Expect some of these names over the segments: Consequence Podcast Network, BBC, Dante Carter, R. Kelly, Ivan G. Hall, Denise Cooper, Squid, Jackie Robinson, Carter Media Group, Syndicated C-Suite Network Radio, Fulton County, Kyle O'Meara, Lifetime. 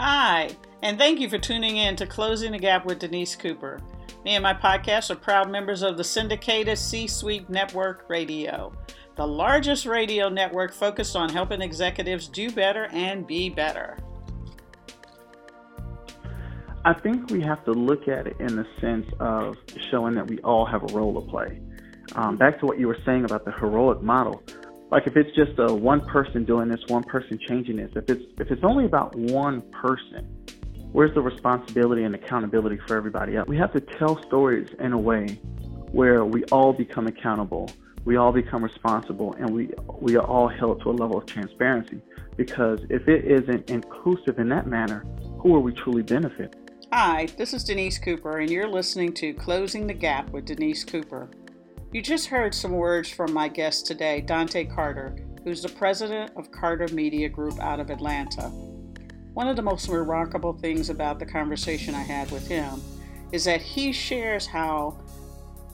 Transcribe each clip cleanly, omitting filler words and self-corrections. Hi, and thank you for tuning in to Closing the Gap with Denise Cooper. Me and my podcast are proud members of the Syndicated C-Suite Network Radio, the largest radio network focused on helping executives do better and be better. I think we have to look at it in the sense of showing that we all have a role to play. Back to what you were saying about the heroic model. Like if it's just a one person doing this, one person changing this, if it's only about one person, where's the responsibility and accountability for everybody else? We have to tell stories in a way where we all become accountable, we all become responsible, and we are all held to a level of transparency. Because if it isn't inclusive in that manner, who are we truly benefiting? Hi, this is Denise Cooper, and you're listening to Closing the Gap with Denise Cooper. You just heard some words from my guest today, Dante Carter, who's the president of Carter Media Group out of Atlanta. One of the most remarkable things about the conversation I had with him is that he shares how,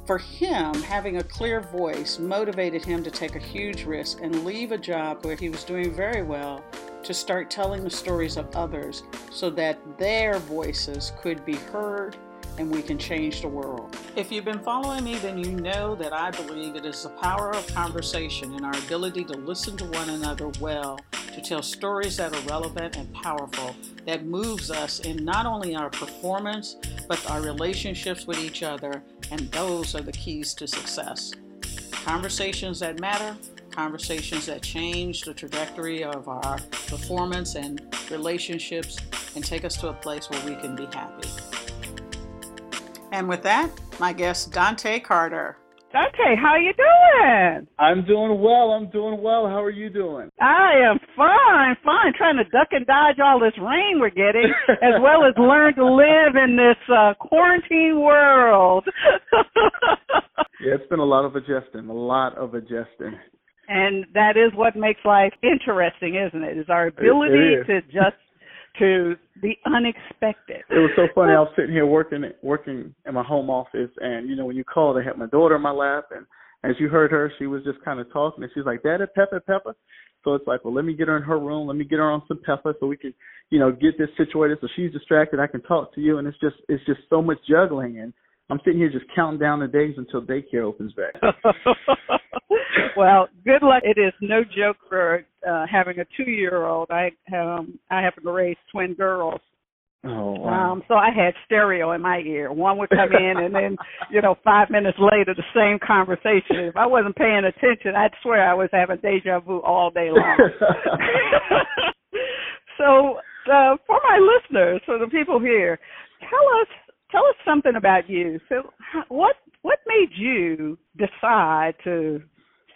for him, having a clear voice motivated him to take a huge risk and leave a job where he was doing very well to start telling the stories of others so that their voices could be heard and we can change the world. If you've been following me, then you know that I believe it is the power of conversation and our ability to listen to one another well, to tell stories that are relevant and powerful, that moves us in not only our performance, but our relationships with each other, and those are the keys to success. Conversations that matter, conversations that change the trajectory of our performance and relationships, and take us to a place where we can be happy. And with that, my guest, Dante Carter. Dante, how are you doing? I'm doing well. How are you doing? I am fine. Trying to duck and dodge all this rain we're getting, as well as learn to live in this quarantine world. Yeah, it's been a lot of adjusting. And that is what makes life interesting, isn't it? Is our ability to just to the unexpected. It was so funny. I was sitting here working in my home office, and, you know, when you called, I had my daughter in my lap, and as you heard her, she was just kind of talking, and she's like, Daddy, pepper. So it's like, well, let me get her in her room. Let me get her on some pepper so we can, you know, get this situated so she's distracted. I can talk to you, and it's just so much juggling, and I'm sitting here just counting down the days until daycare opens back. Well, good luck. It is no joke for having a 2-year-old. I happen to raise twin girls. Oh, wow. So I had stereo in my ear. One would come in, and then, 5 minutes later, the same conversation. If I wasn't paying attention, I'd swear I was having deja vu all day long. So for my listeners, for the people here, tell us something about you. So what made you decide to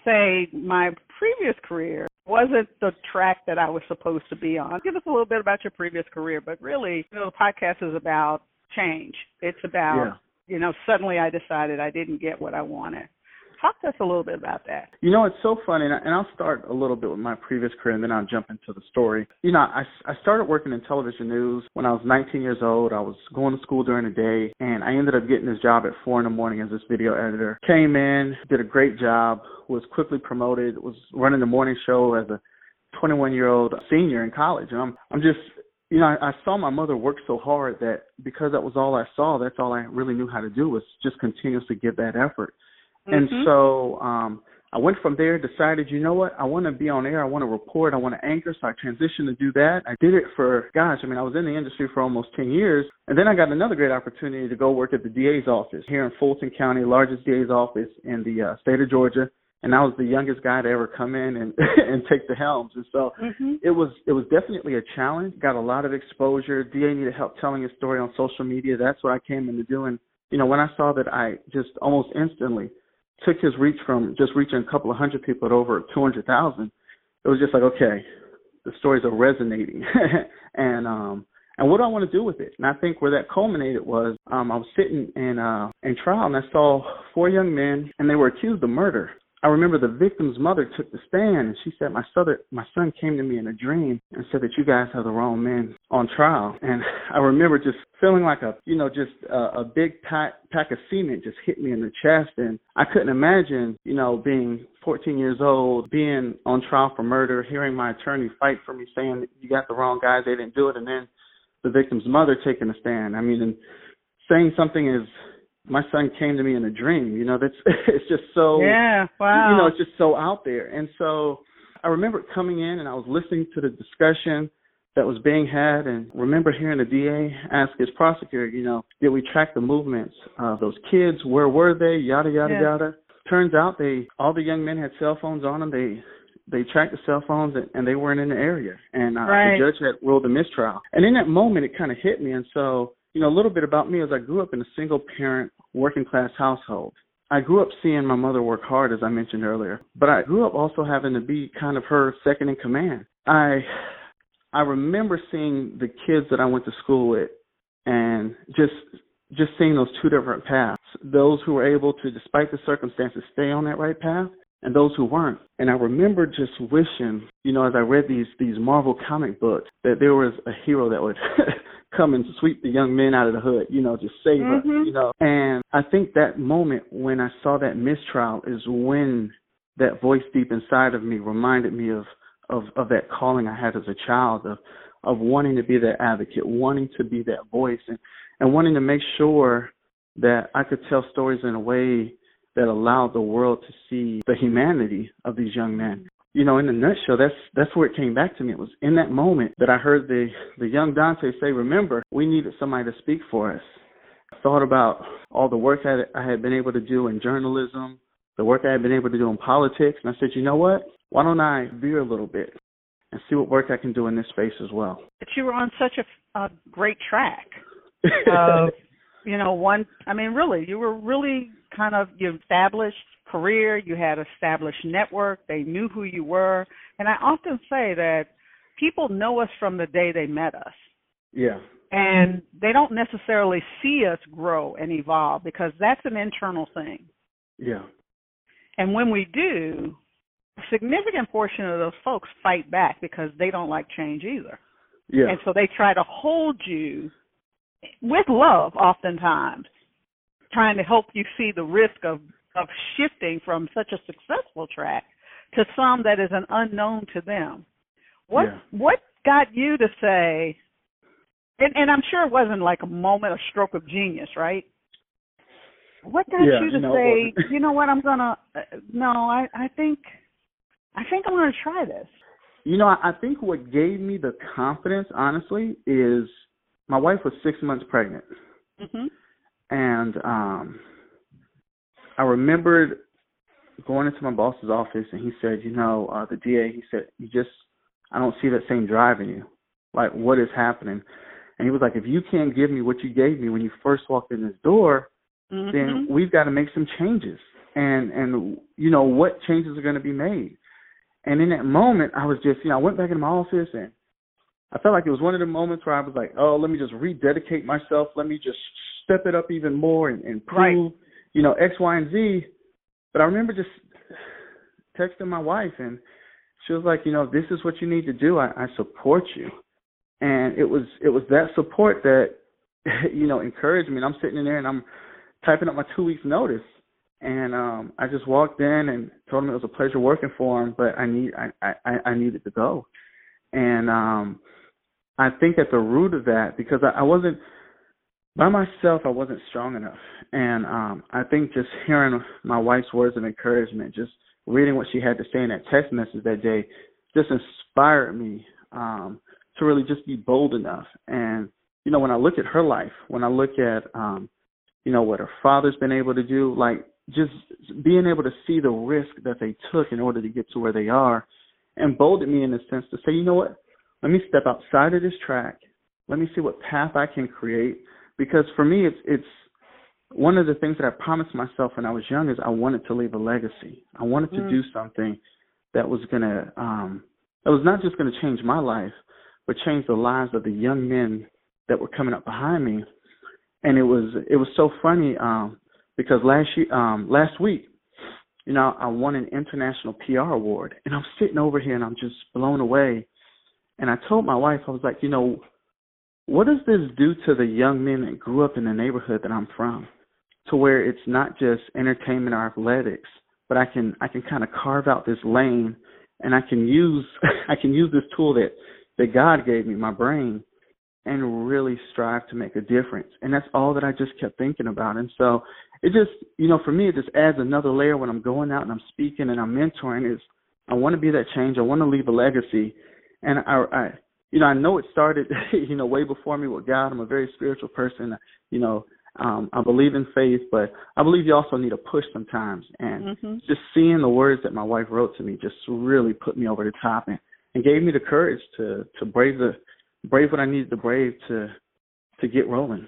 say my previous career wasn't the track that I was supposed to be on? Give us a little bit about your previous career, but really, the podcast is about change. It's about, suddenly I decided I didn't get what I wanted. Talk to us a little bit about that. It's so funny, and I'll start a little bit with my previous career, and then I'll jump into the story. I started working in television news when I was 19 years old. I was going to school during the day, and I ended up getting this job at 4 in the morning as this video editor. Came in, did a great job, was quickly promoted, was running the morning show as a 21-year-old senior in college. And I'm just, I saw my mother work so hard that because that was all I saw, that's all I really knew how to do was just continuously give that effort. And so I went from there, decided, I want to be on air. I want to report. I want to anchor. So I transitioned to do that. I did it for, I was in the industry for almost 10 years. And then I got another great opportunity to go work at the DA's office here in Fulton County, largest DA's office in the state of Georgia. And I was the youngest guy to ever come in and take the helms. And so it was definitely a challenge. Got a lot of exposure. DA needed help telling his story on social media. That's what I came in to do. And, when I saw that, I just almost instantly took his reach from just reaching a couple of hundred people to over 200,000. It was just like, okay, the stories are resonating. And what do I want to do with it? And I think where that culminated was I was sitting in trial, and I saw 4 young men, and they were accused of murder. I remember the victim's mother took the stand, and she said, my son came to me in a dream and said that you guys have the wrong men on trial. And I remember just feeling like a big pack of cement just hit me in the chest. And I couldn't imagine, being 14 years old, being on trial for murder, hearing my attorney fight for me, saying you got the wrong guys, they didn't do it. And then the victim's mother taking a stand. I mean, and saying something as my son came to me in a dream, you know, that's it's just so, you know, it's just so out there. And so I remember coming in and I was listening to the discussion that was being had, and remember hearing the DA ask his prosecutor, you know, did we track the movements of those kids? Where were they? Yada, yada, yada. Turns out all the young men had cell phones on them. They tracked the cell phones, and they weren't in the area. And the judge had ruled a mistrial. And in that moment, it kind of hit me. And so, you know, a little bit about me is I grew up in a single-parent, working-class household. I grew up seeing my mother work hard, as I mentioned earlier. But I grew up also having to be kind of her second-in-command. I remember seeing the kids that I went to school with and just seeing those two different paths, those who were able to, despite the circumstances, stay on that right path, and those who weren't. And I remember just wishing, you know, as I read these Marvel comic books, that there was a hero that would come and sweep the young men out of the hood, you know, just save us, you know. And I think that moment when I saw that mistrial is when that voice deep inside of me reminded me of that calling I had as a child, of wanting to be that advocate, wanting to be that voice, and wanting to make sure that I could tell stories in a way that allowed the world to see the humanity of these young men. You know, in a nutshell, that's where it came back to me. It was in that moment that I heard the young Dante say, remember, we needed somebody to speak for us. I thought about all the work I had been able to do in journalism, the work I had been able to do in politics, and I said, you know what? Why don't I veer a little bit and see what work I can do in this space as well? But you were on such a great track. You were really kind of your established career. You had established network. They knew who you were. And I often say that people know us from the day they met us. Yeah. And they don't necessarily see us grow and evolve because that's an internal thing. Yeah. And when we do, a significant portion of those folks fight back because they don't like change either. Yeah. And so they try to hold you with love oftentimes, trying to help you see the risk of shifting from such a successful track to some that is an unknown to them. What got you to say, and I'm sure it wasn't like a moment, a stroke of genius, right? What got you to say, you know what, I think I'm going to try this? You know, I think what gave me the confidence, honestly, is my wife was 6 months pregnant. Mm-hmm. And I remembered going into my boss's office, and he said, you know, the DA, he said, I don't see that same drive in you. Like, what is happening? And he was like, if you can't give me what you gave me when you first walked in this door, mm-hmm. then we've got to make some changes. And you know, what changes are going to be made? And in that moment, I was just, you know, I went back into my office, and I felt like it was one of the moments where I was like, oh, let me just rededicate myself. Let me just step it up even more and prove, you know, X, Y, and Z. But I remember just texting my wife, and she was like, you know, this is what you need to do. I support you. And it was that support that, you know, encouraged me. And I'm sitting in there, and I'm typing up my 2 weeks' notice. And I just walked in and told him it was a pleasure working for him, but I needed to go. And I think at the root of that, because I wasn't by myself, I wasn't strong enough. And I think just hearing my wife's words of encouragement, just reading what she had to say in that text message that day, just inspired me to really just be bold enough. And, you know, when I look at her life, when I look at, you know, what her father's been able to do, like, just being able to see the risk that they took in order to get to where they are emboldened me in a sense to say, you know what, let me step outside of this track. Let me see what path I can create. Because for me, it's one of the things that I promised myself when I was young is I wanted to leave a legacy. I wanted to do something that was going to, that was not just going to change my life, but change the lives of the young men that were coming up behind me. And it was so funny, because last week, you know, I won an international PR award, and I'm sitting over here and I'm just blown away. And I told my wife, I was like, you know, what does this do to the young men that grew up in the neighborhood that I'm from, to where it's not just entertainment or athletics, but I can kind of carve out this lane, and I can use this tool that God gave me, my brain, and really strive to make a difference. And that's all that I just kept thinking about. And so it just, you know, for me, it just adds another layer when I'm going out and I'm speaking and I'm mentoring is I want to be that change. I want to leave a legacy. And I know it started, you know, way before me with God. I'm a very spiritual person. You know, I believe in faith, but I believe you also need a push sometimes. And just seeing the words that my wife wrote to me just really put me over the top and gave me the courage to brave what I needed to brave to get rolling.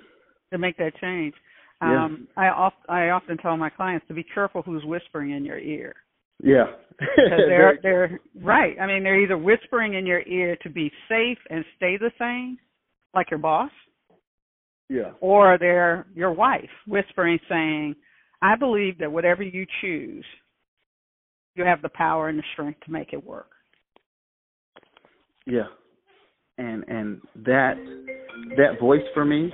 To make that change. Yeah. I often tell my clients to be careful who's whispering in your ear. Yeah. Because they're right. I mean, they're either whispering in your ear to be safe and stay the same, like your boss. Yeah. Or they're your wife whispering, saying, I believe that whatever you choose, you have the power and the strength to make it work. Yeah. And that voice for me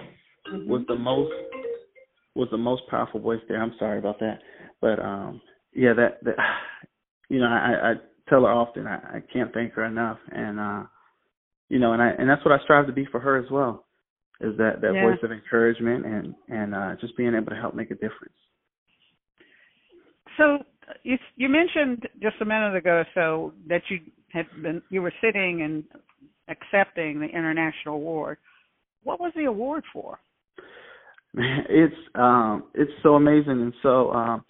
was the most powerful voice there. I'm sorry about that. But yeah, that you know, I tell her often I can't thank her enough, and you know, and that's what I strive to be for her as well, is that yeah. voice of encouragement and just being able to help make a difference. So you mentioned just a minute ago so that you were sitting and accepting the international award. What was the award for? It's so amazing, and so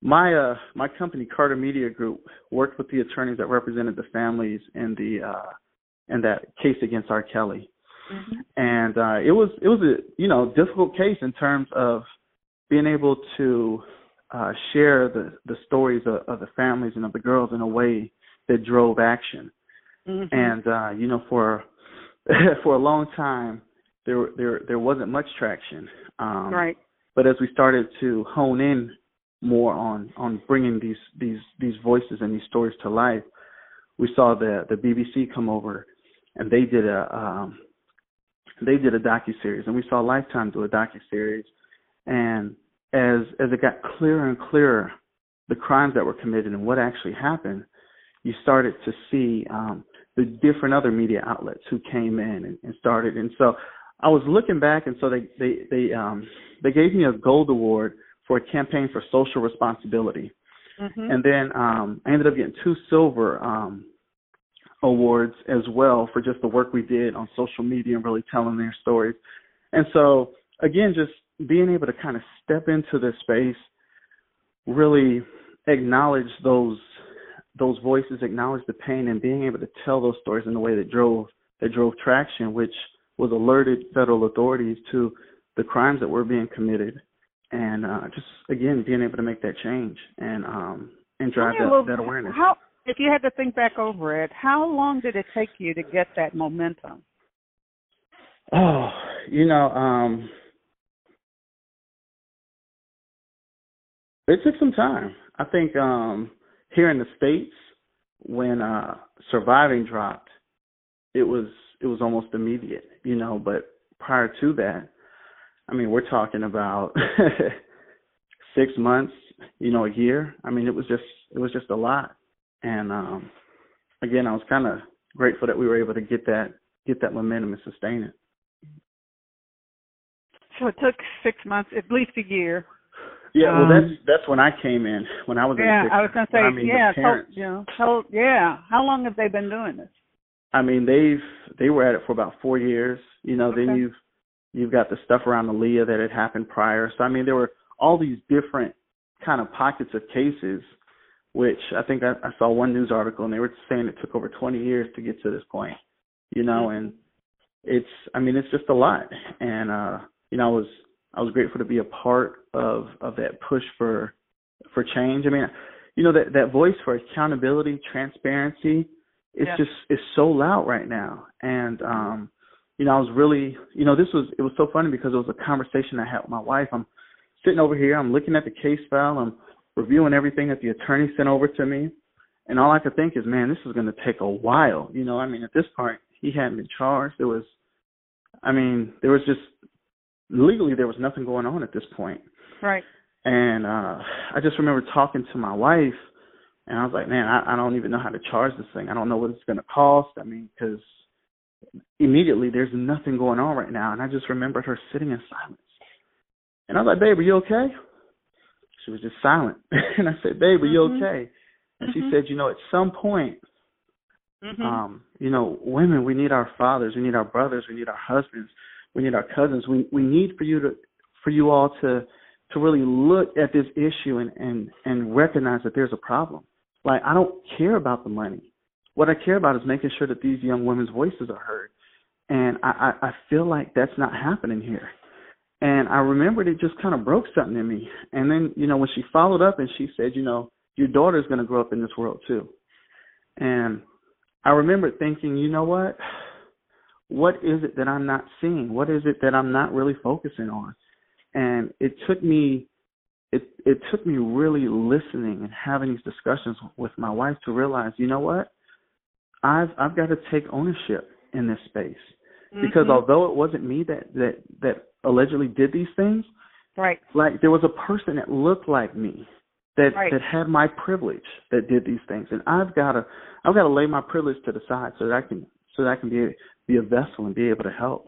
my company Carter Media Group worked with the attorneys that represented the families in that case against R. Kelly, and it was a difficult case in terms of being able to share the stories of the families and of the girls in a way that drove action. And for a long time there wasn't much traction. Right. But as we started to hone in more on bringing these voices and these stories to life, we saw the BBC come over, and they did a docuseries, and we saw Lifetime do a docuseries. And as it got clearer and clearer, the crimes that were committed and what actually happened, you started to see the different other media outlets who came in and started. And so I was looking back, and so they gave me a gold award for a campaign for social responsibility. And then I ended up getting two silver awards as well for just the work we did on social media and really telling their stories. And so, again, just being able to kind of step into this space, really acknowledge those voices, acknowledge the pain, and being able to tell those stories in a way that drove traction, which was alerted federal authorities to the crimes that were being committed, and just again being able to make that change and drive that awareness. If you had to think back over it, how long did it take you to get that momentum? Oh, it took some time. I think here in the States, when Surviving dropped, it was almost immediate, but prior to that, I mean, we're talking about 6 months, a year. I mean, it was just a lot. And again, I was kind of grateful that we were able to get that momentum and sustain it. So it took 6 months, at least a year. Yeah, well, that's when I came in, when I was in the 60s. I was going to say, how long have they been doing this? I mean, they were at it for about 4 years. Okay. Then you've got the stuff around the Leah that had happened prior. So, I mean, there were all these different kind of pockets of cases, which I think I saw one news article, and they were saying it took over 20 years to get to this point, and it's just a lot. And, I was grateful to be a part of that push for change. I mean, that voice for accountability, transparency, it's so loud right now. And, I was really, it was so funny because it was a conversation I had with my wife. I'm sitting over here, I'm looking at the case file, I'm reviewing everything that the attorney sent over to me. And all I could think is, man, this is going to take a while. At this point, he hadn't been charged. Legally, there was nothing going on at this point. Right. And I just remember talking to my wife, and I was like, man, I don't even know how to charge this thing. I don't know what it's going to cost. I mean, because immediately there's nothing going on right now. And I just remembered her sitting in silence. And I was like, babe, are you okay? She was just silent. And I said, babe, are you okay? And she said, you know, at some point, you know, women, we need our fathers, we need our brothers, we need our husbands, we need our cousins. We need for you all to really look at this issue and recognize that there's a problem. Like, I don't care about the money. What I care about is making sure that these young women's voices are heard. And I feel like that's not happening here. And I remembered it just kind of broke something in me. And then, you know, when she followed up and she said, you know, your daughter's going to grow up in this world too. And I remember thinking, you know what? What is it that I'm not seeing? What is it that I'm not really focusing on? And it took me really listening and having these discussions with my wife to realize, you know what? I've got to take ownership in this space. Because although it wasn't me that allegedly did these things, right? Like, there was a person that looked like me that had my privilege that did these things, and I've got to lay my privilege to the side so that I can be a vessel and be able to help.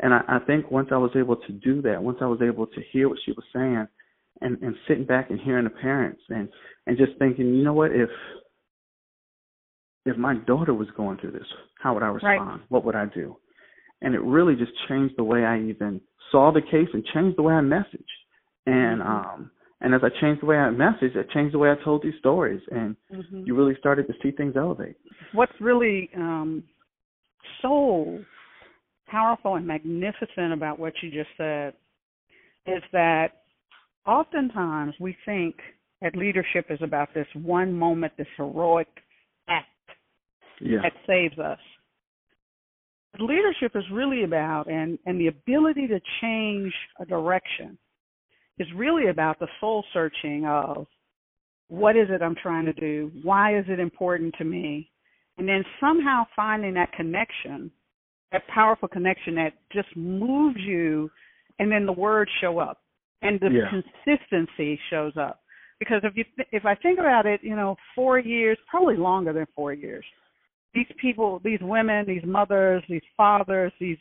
And I think once I was able to do that, once I was able to hear what she was saying, and sitting back and hearing the parents, and just thinking, you know what, if my daughter was going through this, how would I respond? Right. What would I do? And it really just changed the way I even saw the case and changed the way I messaged. And as I changed the way I messaged, it changed the way I told these stories. And you really started to see things elevate. What's really so powerful and magnificent about what you just said is that oftentimes we think that leadership is about this one moment, this heroic act that saves us. Leadership is really about, and the ability to change a direction is really about the soul searching of what is it I'm trying to do, why is it important to me, and then somehow finding that connection, that powerful connection that just moves you, and then the words show up, and the consistency shows up. Because if I think about it, you know, 4 years, probably longer than 4 years, these people, these women, these mothers, these fathers, these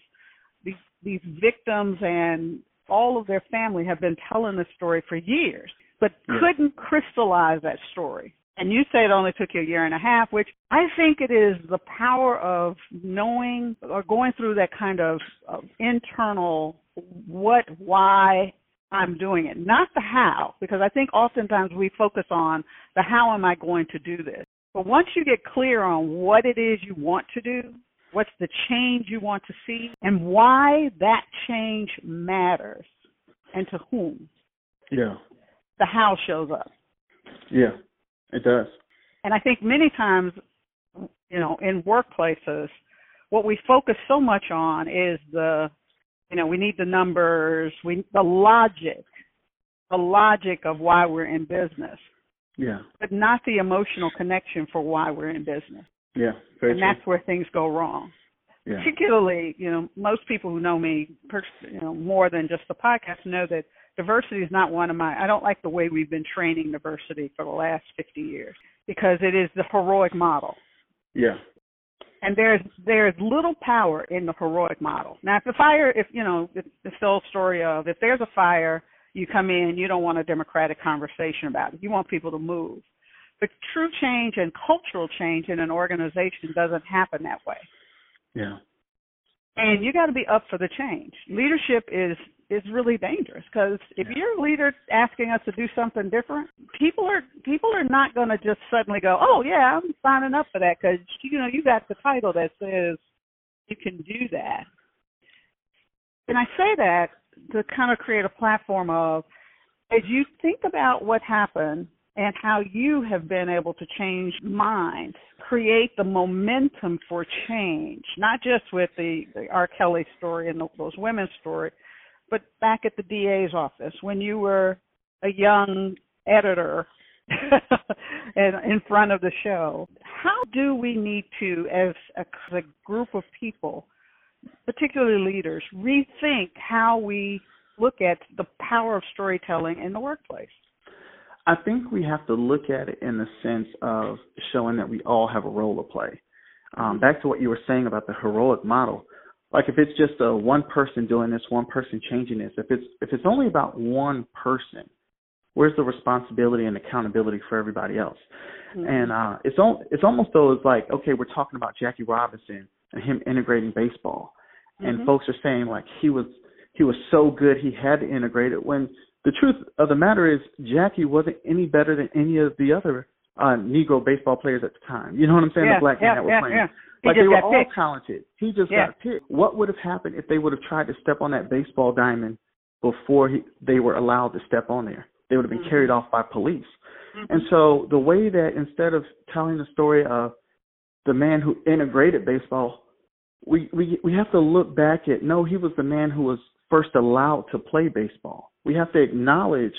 victims and all of their family have been telling this story for years, but couldn't crystallize that story. And you say it only took you a year and a half, which I think it is the power of knowing or going through that kind of internal what, why I'm doing it, not the how, because I think oftentimes we focus on the how am I going to do this. But once you get clear on what it is you want to do, what's the change you want to see, and why that change matters, and to whom, the how shows up. Yeah, it does. And I think many times, you know, in workplaces, what we focus so much on is the, you know, we need the numbers, the logic of why we're in business. Yeah. But not the emotional connection for why we're in business. Yeah. And that's where things go wrong. Yeah. Particularly, you know, most people who know me, you know, more than just the podcast know that diversity is not one of my, I don't like the way we've been training diversity for the last 50 years because it is the heroic model. Yeah. And there's little power in the heroic model. Now, if the fire, if it's the old story of if there's a fire, you come in, you don't want a democratic conversation about it. You want people to move. But true change and cultural change in an organization doesn't happen that way. Yeah. And you got to be up for the change. Leadership is really dangerous because if you're a leader asking us to do something different, people are not going to just suddenly go, oh, yeah, I'm signing up for that because, you know, you got the title that says you can do that. And I say that to kind of create a platform of, as you think about what happened and how you have been able to change minds, create the momentum for change, not just with the R. Kelly story and those women's story, but back at the DA's office when you were a young editor and in front of the show. How do we need to, as a group of people, particularly leaders, rethink how we look at the power of storytelling in the workplace? I think we have to look at it in the sense of showing that we all have a role to play. Back to what you were saying about the heroic model. Like if it's just one person doing this, one person changing this, if it's only about one person, where's the responsibility and accountability for everybody else? Mm-hmm. And it's almost though it's like, okay, we're talking about Jackie Robinson and him integrating baseball. Mm-hmm. And folks are saying like he was so good he had to integrate it, when the truth of the matter is Jackie wasn't any better than any of the other Negro baseball players at the time. You know what I'm saying? Yeah, the black men that were playing. Yeah. Like they were all picked. Talented. He just got picked. What would have happened if they would have tried to step on that baseball diamond before they were allowed to step on there? They would have been mm-hmm. carried off by police. Mm-hmm. And so the way that instead of telling the story of the man who integrated baseball, we have to look back at, no, he was the man who was first allowed to play baseball. We have to acknowledge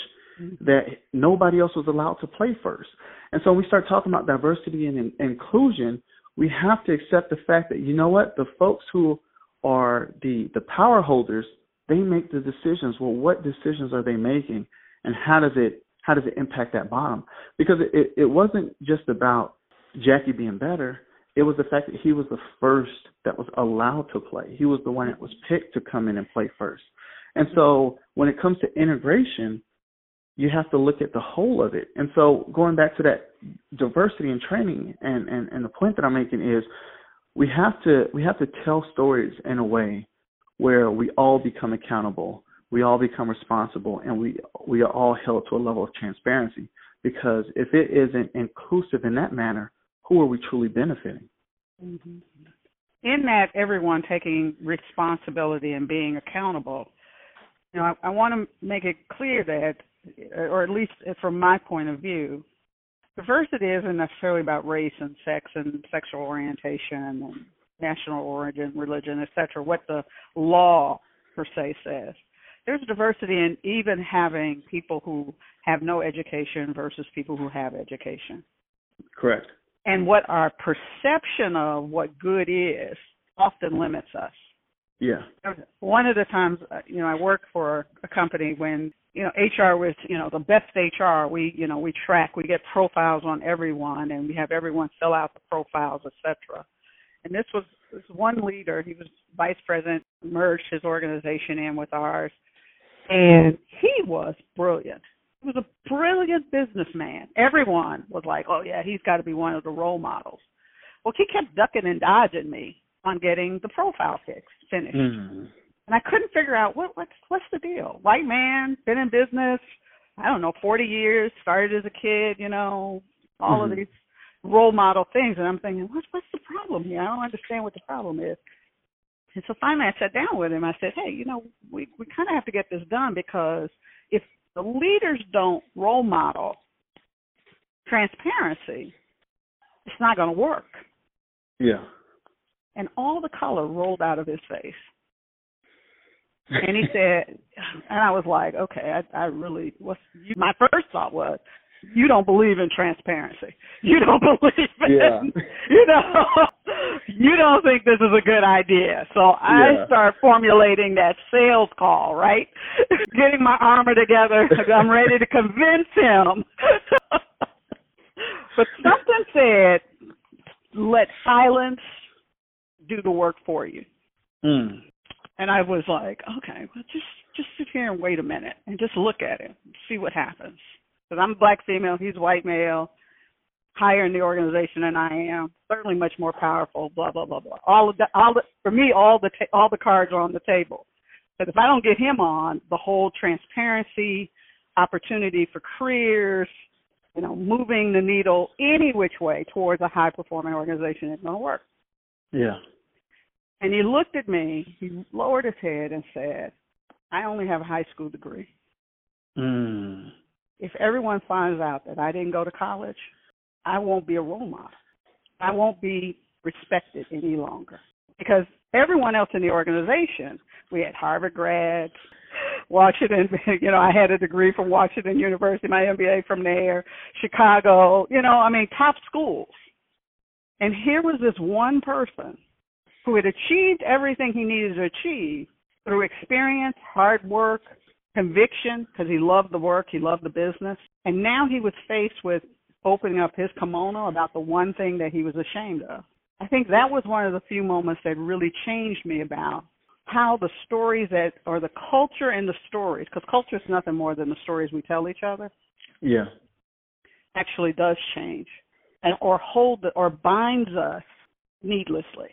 that nobody else was allowed to play first. And so when we start talking about diversity and inclusion, we have to accept the fact that, you know what, the folks who are the power holders, they make the decisions. Well, what decisions are they making, and how does it impact that bottom? Because it wasn't just about Jackie being better. It was the fact that he was the first that was allowed to play. He was the one that was picked to come in and play first. And so when it comes to integration, you have to look at the whole of it. And so going back to that diversity and training and the point that I'm making is we have to tell stories in a way where we all become accountable, we all become responsible, and we are all held to a level of transparency. Because if it isn't inclusive in that manner, who are we truly benefiting? Mm-hmm. In that, everyone taking responsibility and being accountable. You know, I want to make it clear that, or at least from my point of view, diversity isn't necessarily about race and sex and sexual orientation and national origin, religion, et cetera, what the law per se says. There's diversity in even having people who have no education versus people who have education. Correct. And what our perception of what good is often limits us. Yeah. One of the times, you know, I worked for a company when, you know, HR was, you know, the best HR. We track, we get profiles on everyone, and we have everyone fill out the profiles, et cetera. And this one leader, he was vice president, merged his organization in with ours, and he was brilliant. He was a brilliant businessman. Everyone was like, oh, yeah, he's got to be one of the role models. Well, he kept ducking and dodging me on getting the profile finished. Mm-hmm. And I couldn't figure out what's the deal. White man, been in business, I don't know, 40 years, started as a kid, you know, all mm-hmm. of these role model things. And I'm thinking, what's the problem here? I don't understand what the problem is. And so finally I sat down with him. I said, hey, you know, we kind of have to get this done, because if the leaders don't role model transparency, it's not going to work. Yeah. And all the color rolled out of his face. And he said, and I was like, okay, I really, my first thought was, you don't believe in transparency. You don't believe in, you know, you don't think this is a good idea. So I start formulating that sales call, right? Getting my armor together. I'm ready to convince him. But something said, let silence do the work for you. Mm. And I was like, okay, well, just sit here and wait a minute and just look at it, see what happens. Because I'm a black female, he's white male, higher in the organization than I am, certainly much more powerful, blah, blah, blah, blah. For me, all the cards are on the table. Because if I don't get him on, the whole transparency, opportunity for careers, you know, moving the needle any which way towards a high-performing organization isn't going to work. Yeah. And he looked at me, he lowered his head and said, I only have a high school degree. Mm. If everyone finds out that I didn't go to college, I won't be a role model. I won't be respected any longer. Because everyone else in the organization, we had Harvard grads, Washington, you know, I had a degree from Washington University, my MBA from there, Chicago, you know, I mean, top schools. And here was this one person who had achieved everything he needed to achieve through experience, hard work, conviction, because he loved the work, he loved the business. And now he was faced with opening up his kimono about the one thing that he was ashamed of. I think that was one of the few moments that really changed me about how the stories that, or the culture and the stories, because culture is nothing more than the stories we tell each other. Yeah. Actually does change and or hold or binds us needlessly.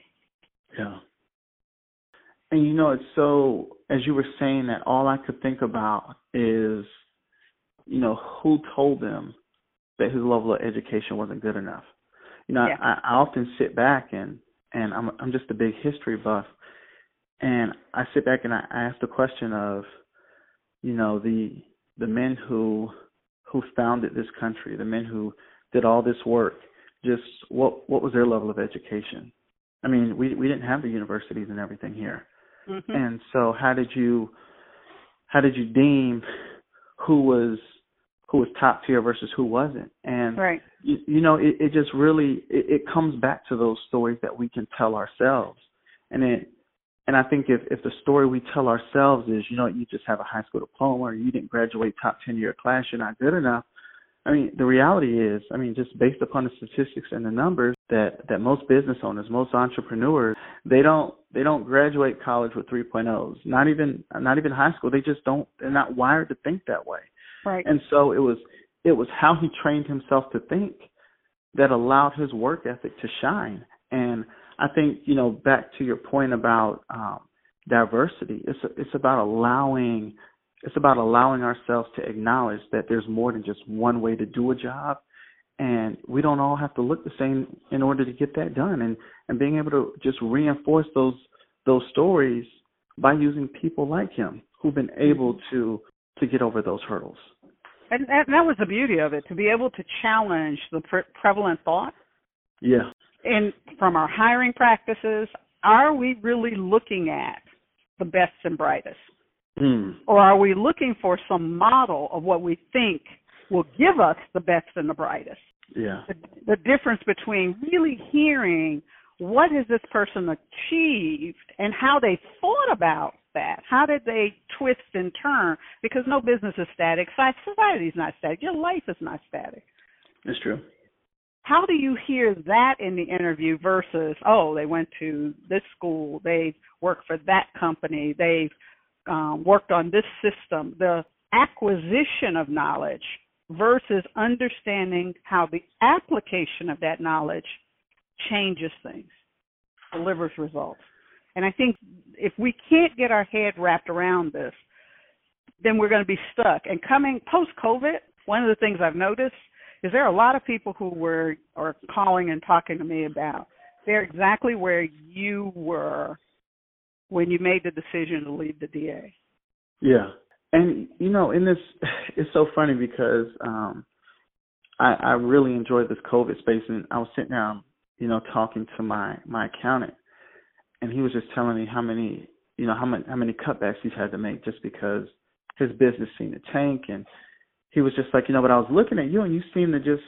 Yeah. And you know, it's so, as you were saying that, all I could think about is, you know, who told them that his level of education wasn't good enough? You know, yeah. I often sit back and I'm just a big history buff, and I sit back and I ask the question of, you know, the men who founded this country, the men who did all this work, just what was their level of education? I mean, we didn't have the universities and everything here, mm-hmm. and so how did you deem who was top tier versus who wasn't? And right. you know, it just really it comes back to those stories that we can tell ourselves. And I think if the story we tell ourselves is, you know, you just have a high school diploma or you didn't graduate top 10 year class, you're not good enough. I mean, the reality is, I mean, just based upon the statistics and the numbers that most business owners, most entrepreneurs, they don't graduate college with 3.0s. Not even high school. They just don't. They're not wired to think that way. Right. And so it was how he trained himself to think that allowed his work ethic to shine. And I think, you know, back to your point about diversity, it's about allowing ourselves to acknowledge that there's more than just one way to do a job, and we don't all have to look the same in order to get that done. And being able to just reinforce those stories by using people like him who've been able to get over those hurdles. And that was the beauty of it, to be able to challenge the prevalent thought. Yeah. And from our hiring practices, are we really looking at the best and brightest? Mm. Or are we looking for some model of what we think will give us the best and the brightest? Yeah. The difference between really hearing what has this person achieved and how they thought about that. How did they twist and turn? Because no business is static. Society is not static. Your life is not static. That's true. How do you hear that in the interview versus, oh, they went to this school, they worked for that company, they've worked on this system? The acquisition of knowledge versus understanding how the application of that knowledge changes things, delivers results. And I think if we can't get our head wrapped around this, then we're going to be stuck. And coming post-COVID, one of the things I've noticed is there are a lot of people who are calling and talking to me about they're exactly where you were when you made the decision to leave the DA. Yeah. And, you know, in this, it's so funny because I really enjoyed this COVID space. And I was sitting down, you know, talking to my accountant, and he was just telling me how many cutbacks he's had to make just because his business seemed to tank. And he was just like, you know, but I was looking at you and you seem to just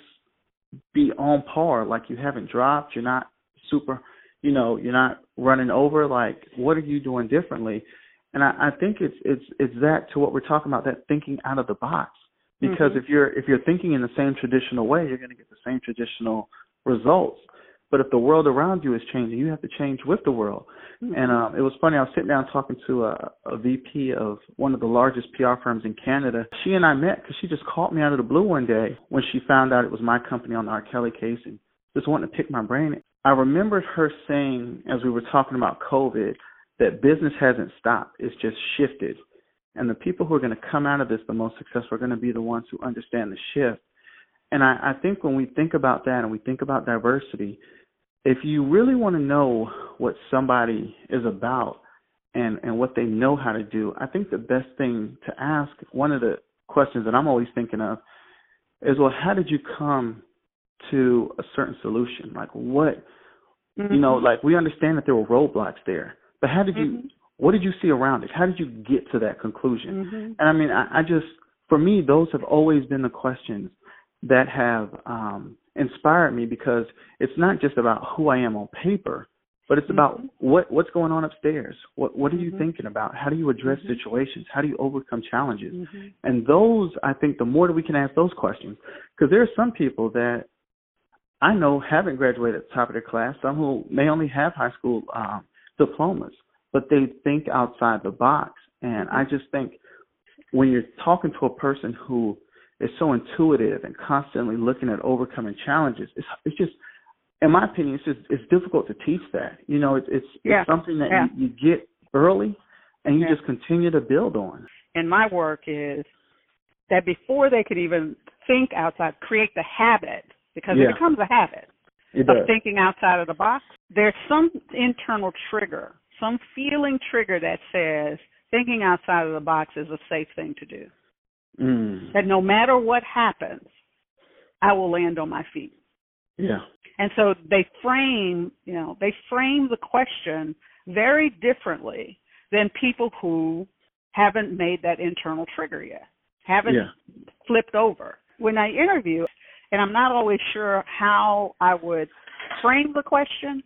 be on par. Like, you haven't dropped. You're not super, you know, you're not running over. Like, what are you doing differently? And I think it's that to what we're talking about, that thinking out of the box. Because mm-hmm. if you're thinking in the same traditional way, you're going to get the same traditional results. But if the world around you is changing, you have to change with the world. Mm-hmm. And it was funny. I was sitting down talking to a VP of one of the largest PR firms in Canada. She and I met because she just called me out of the blue one day when she found out it was my company on the R. Kelly case and just wanted to pick my brain. I remembered her saying, as we were talking about COVID, that business hasn't stopped. It's just shifted. And the people who are going to come out of this the most successful are going to be the ones who understand the shift. And I think when we think about that and we think about diversity, if you really want to know what somebody is about and what they know how to do, I think the best thing to ask, one of the questions that I'm always thinking of is, well, how did you come to a certain solution? Like, what, mm-hmm. you know, like, we understand that there were roadblocks there, but how did you, mm-hmm. what did you see around it? How did you get to that conclusion? Mm-hmm. And I mean, I just, for me, those have always been the questions that have inspired me, because it's not just about who I am on paper, but it's about mm-hmm. what's going on upstairs. What are you mm-hmm. thinking about? How do you address mm-hmm. situations? How do you overcome challenges? Mm-hmm. And those, I think, the more that we can ask those questions, because there are some people that I know haven't graduated at the top of their class, some who may only have high school diplomas, but they think outside the box. And I just think when you're talking to a person who is so intuitive and constantly looking at overcoming challenges, it's just, in my opinion, it's difficult to teach that. You know, it's something that you get early and you just continue to build on. And my work is that before they could even think outside, create the habit, because it becomes a habit of thinking outside of the box. There's some internal trigger, some feeling trigger that says thinking outside of the box is a safe thing to do. That no matter what happens, I will land on my feet. Yeah. And so they frame the question very differently than people who haven't made that internal trigger yet, haven't flipped over. When I interview, and I'm not always sure how I would frame the question,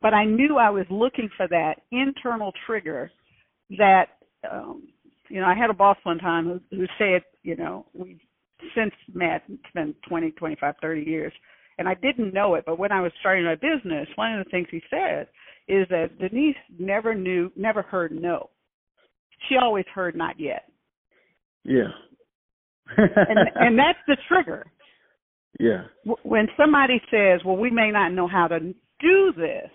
but I knew I was looking for that internal trigger that, I had a boss one time who said, we've since met, it's been 20, 25, 30 years, and I didn't know it, but when I was starting my business, one of the things he said is that Denise never heard no. She always heard not yet. Yeah. and that's the trigger. Yeah. When somebody says, well, we may not know how to do this,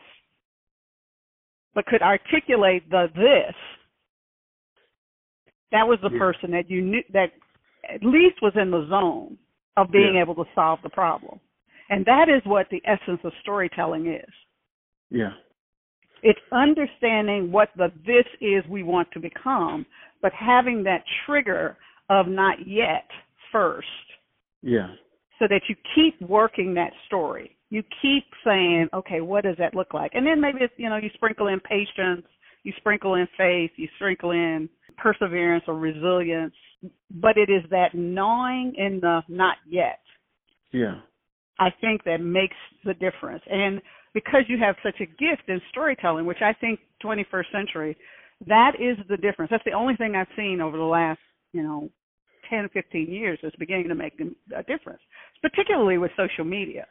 but could articulate the this, that was the person that you knew that at least was in the zone of being able to solve the problem. And that is what the essence of storytelling is. Yeah. It's understanding what the this is we want to become, but having that trigger of not yet first. Yeah. So that you keep working that story. You keep saying, okay, what does that look like? And then maybe it's, you sprinkle in patience, you sprinkle in faith, you sprinkle in perseverance or resilience, but it is that gnawing in the not yet. Yeah. I think that makes the difference. And because you have such a gift in storytelling, which I think 21st century, that is the difference. That's the only thing I've seen over the last, 10, 15 years is beginning to make a difference, particularly with social media.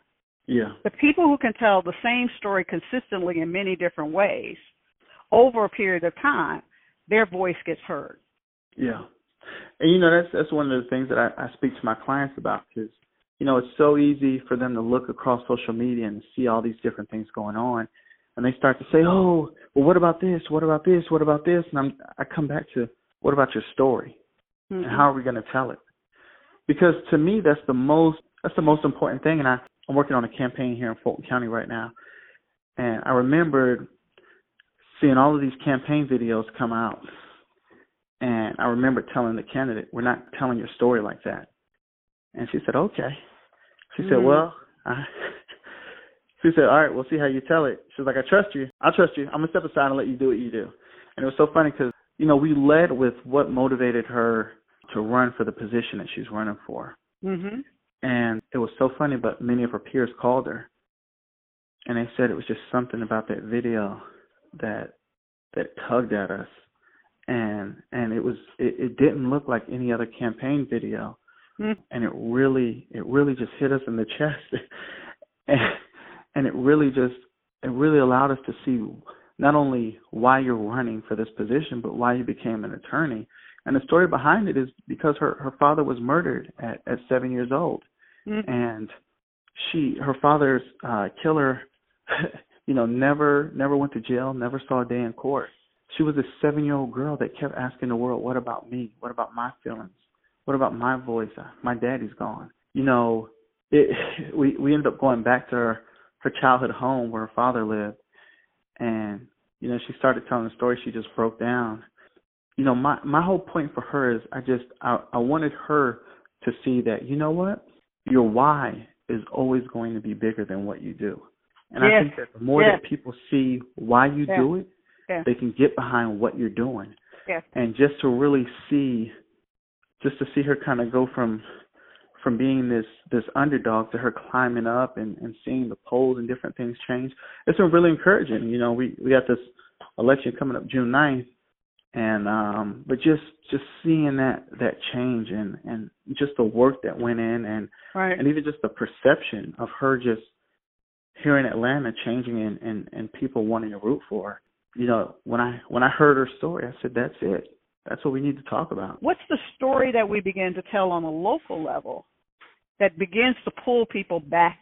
Yeah. The people who can tell the same story consistently in many different ways over a period of time, their voice gets heard. Yeah. And, that's one of the things that I speak to my clients about because, it's so easy for them to look across social media and see all these different things going on. And they start to say, oh, well, what about this? What about this? What about this? And I come back to, what about your story? Mm-hmm. And how are we going to tell it? Because to me, that's the most important thing. And I'm working on a campaign here in Fulton County right now. And I remembered seeing all of these campaign videos come out. And I remember telling the candidate, we're not telling your story like that. And she said, okay. She said, well, she said, all right, we'll see how you tell it. She was like, I trust you. I trust you. I'm going to step aside and let you do what you do. And it was so funny because, we led with what motivated her to run for the position that she's running for. Mm-hmm. And it was so funny, but many of her peers called her. And they said it was just something about that video that tugged at us. And it didn't look like any other campaign video. And it really just hit us in the chest, and it really allowed us to see not only why you're running for this position, but why you became an attorney. And the story behind it is because her father was murdered at 7 years old, and her father's killer, never went to jail, never saw a day in court. She was a 7-year-old girl that kept asking the world, "What about me? What about my feelings? What about my voice? My daddy's gone." We ended up going back to her childhood home where her father lived. And, she started telling the story. She just broke down. My whole point for her is I wanted her to see that, your why is always going to be bigger than what you do. And I think that the more that people see why you do it, they can get behind what you're doing. Yeah. And just to really see... Just to see her kind of go from being this underdog to her climbing up and seeing the polls and different things change, it's been really encouraging. We got this election coming up June 9th, and but just seeing that change and just the work that went in and even just the perception of her just here in Atlanta changing and people wanting to root for. You know, when I heard her story, I said, that's it. That's what we need to talk about. What's the story that we begin to tell on a local level that begins to pull people back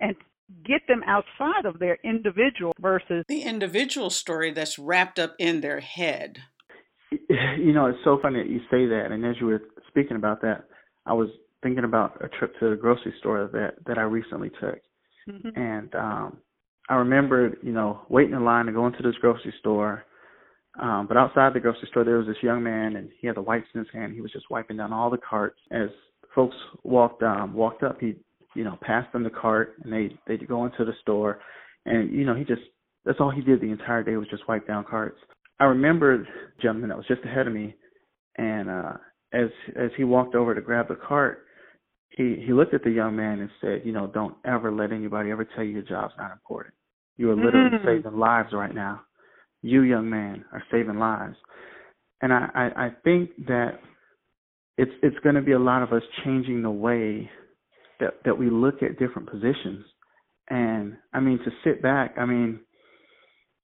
and get them outside of their individual versus the individual story that's wrapped up in their head? You know, it's so funny that you say that. And as you were speaking about that, I was thinking about a trip to the grocery store that I recently took. Mm-hmm. And I remember, you know, waiting in line to go into this grocery store. But outside the grocery store, there was this young man, and he had the wipes in his hand. He was just wiping down all the carts. As folks walked up, he, you know, passed them the cart, and they'd go into the store. And, you know, he just, that's all he did the entire day was just wipe down carts. I remember a gentleman that was just ahead of me, and as he walked over to grab the cart, he looked at the young man and said, you know, don't ever let anybody ever tell you your job's not important. You are literally saving lives right now. You, young man, are saving lives. And I think that it's going to be a lot of us changing the way that we look at different positions. And, I mean, to sit back, I mean,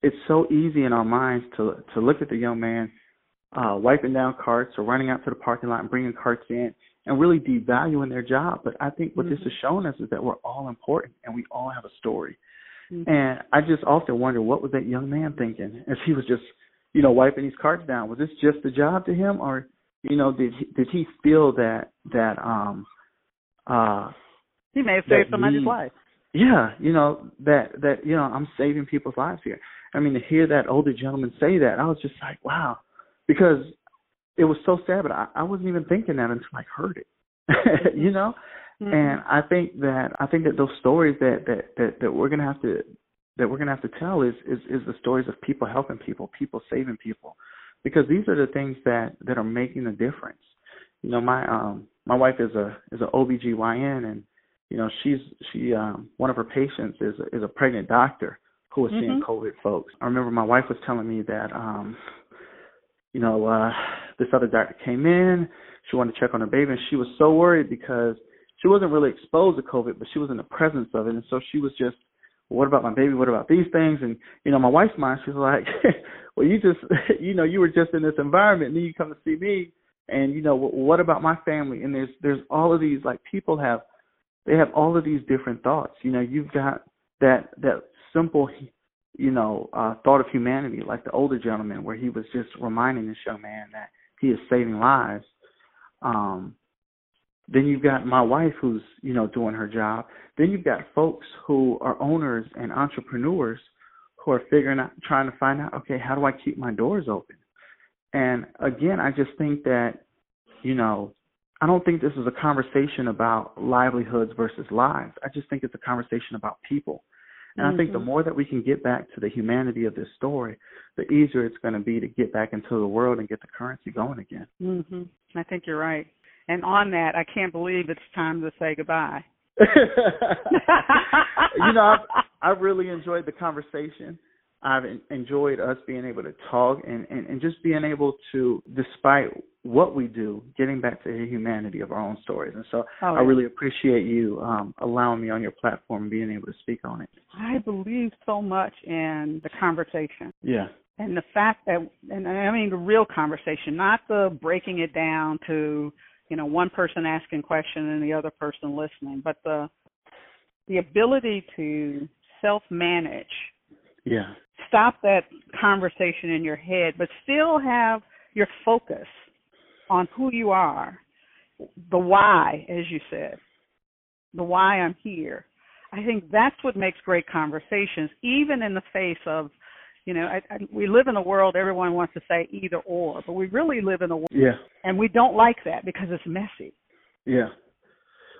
it's so easy in our minds to look at the young man wiping down carts or running out to the parking lot and bringing carts in and really devaluing their job. But I think what this has shown us is that we're all important and we all have a story. Mm-hmm. And I just often wonder, what was that young man thinking as he was just, you know, wiping these carts down? Was this just a job to him, or, you know, did he feel that he may have saved somebody's life? Yeah, you know, that you know, I'm saving people's lives here. I mean, to hear that older gentleman say that, I was just like, wow, because it was so sad, but I wasn't even thinking that until I heard it, you know. Mm-hmm. And I think that those stories that we're gonna have to tell is the stories of people helping people, people saving people, because these are the things that are making a difference. You know, my wife is an OBGYN, and you know, she one of her patients is a pregnant doctor who was seeing COVID folks. I remember my wife was telling me that you know, this other doctor came in, she wanted to check on her baby, and she was so worried because she wasn't really exposed to COVID, but she was in the presence of it. And so she was just, well, what about my baby? What about these things? And, you know, my wife's mind, she was like, well, you just, you know, you were just in this environment, and then you come to see me. And, you know, what about my family? And there's all of these, like, people have all of these different thoughts. You know, you've got that simple, you know, thought of humanity, like the older gentleman, where he was just reminding this young man that he is saving lives. Then you've got my wife who's, you know, doing her job. Then you've got folks who are owners and entrepreneurs who are trying to find out, okay, how do I keep my doors open? And again, I just think that, you know, I don't think this is a conversation about livelihoods versus lives. I just think it's a conversation about people. And I think the more that we can get back to the humanity of this story, the easier it's going to be to get back into the world and get the currency going again. Mm-hmm. I think you're right. And on that, I can't believe it's time to say goodbye. You know, I really enjoyed the conversation. I've enjoyed us being able to talk and just being able to, despite what we do, getting back to the humanity of our own stories. And so I really appreciate you allowing me on your platform and being able to speak on it. I believe so much in the conversation. Yeah. And the fact that, and I mean the real conversation, not the breaking it down to, you know, one person asking question and the other person listening, but the ability to self-manage, stop that conversation in your head, but still have your focus on who you are, the why, as you said, the why I'm here. I think that's what makes great conversations, even in the face of, you know, we live in a world everyone wants to say either or, but we really live in a world, and we don't like that because it's messy. Yeah.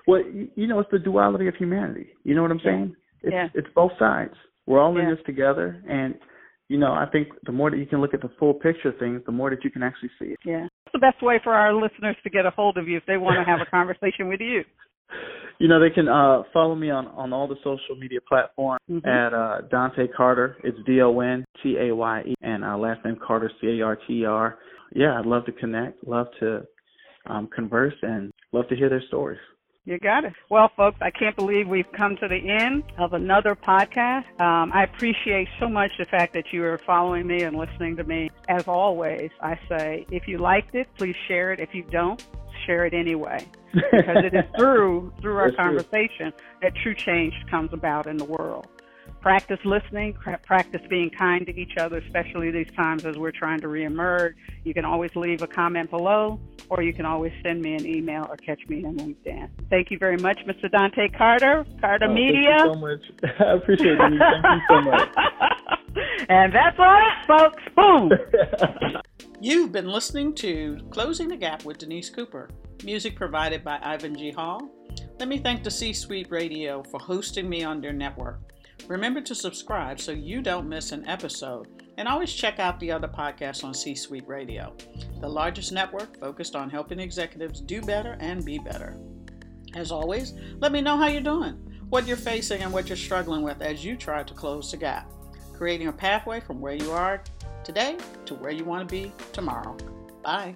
Well, you know, it's the duality of humanity. You know what I'm saying? It's both sides. We're all in this together, and, you know, I think the more that you can look at the full picture of things, the more that you can actually see it. Yeah. What's the best way for our listeners to get a hold of you if they want to have a conversation with you? You know, they can follow me on all the social media platforms at Dante Carter. It's DonTaye, and last name Carter, Carter. Yeah, I'd love to connect, love to converse, and love to hear their stories. You got it. Well, folks, I can't believe we've come to the end of another podcast. I appreciate so much the fact that you are following me and listening to me. As always, I say, if you liked it, please share it. If you don't, share it anyway, because it is through our conversation that true change comes about in the world. Practice listening, practice being kind to each other, especially these times as we're trying to reemerge. You can always leave a comment below, or you can always send me an email or catch me on LinkedIn. Thank you very much, Mr. Dante Carter, Carter Media. Thank you so much. I appreciate you. Thank you so much. And that's all, folks. Boom. You've been listening to Closing the Gap with Denise Cooper. Music provided by Ivan G. Hall. Let me thank the C-Suite Radio for hosting me on their network. Remember to subscribe so you don't miss an episode, and always check out the other podcasts on C-Suite Radio, the largest network focused on helping executives do better and be better. As always, let me know how you're doing, what you're facing, and what you're struggling with as you try to close the gap, creating a pathway from where you are today to where you want to be tomorrow. Bye.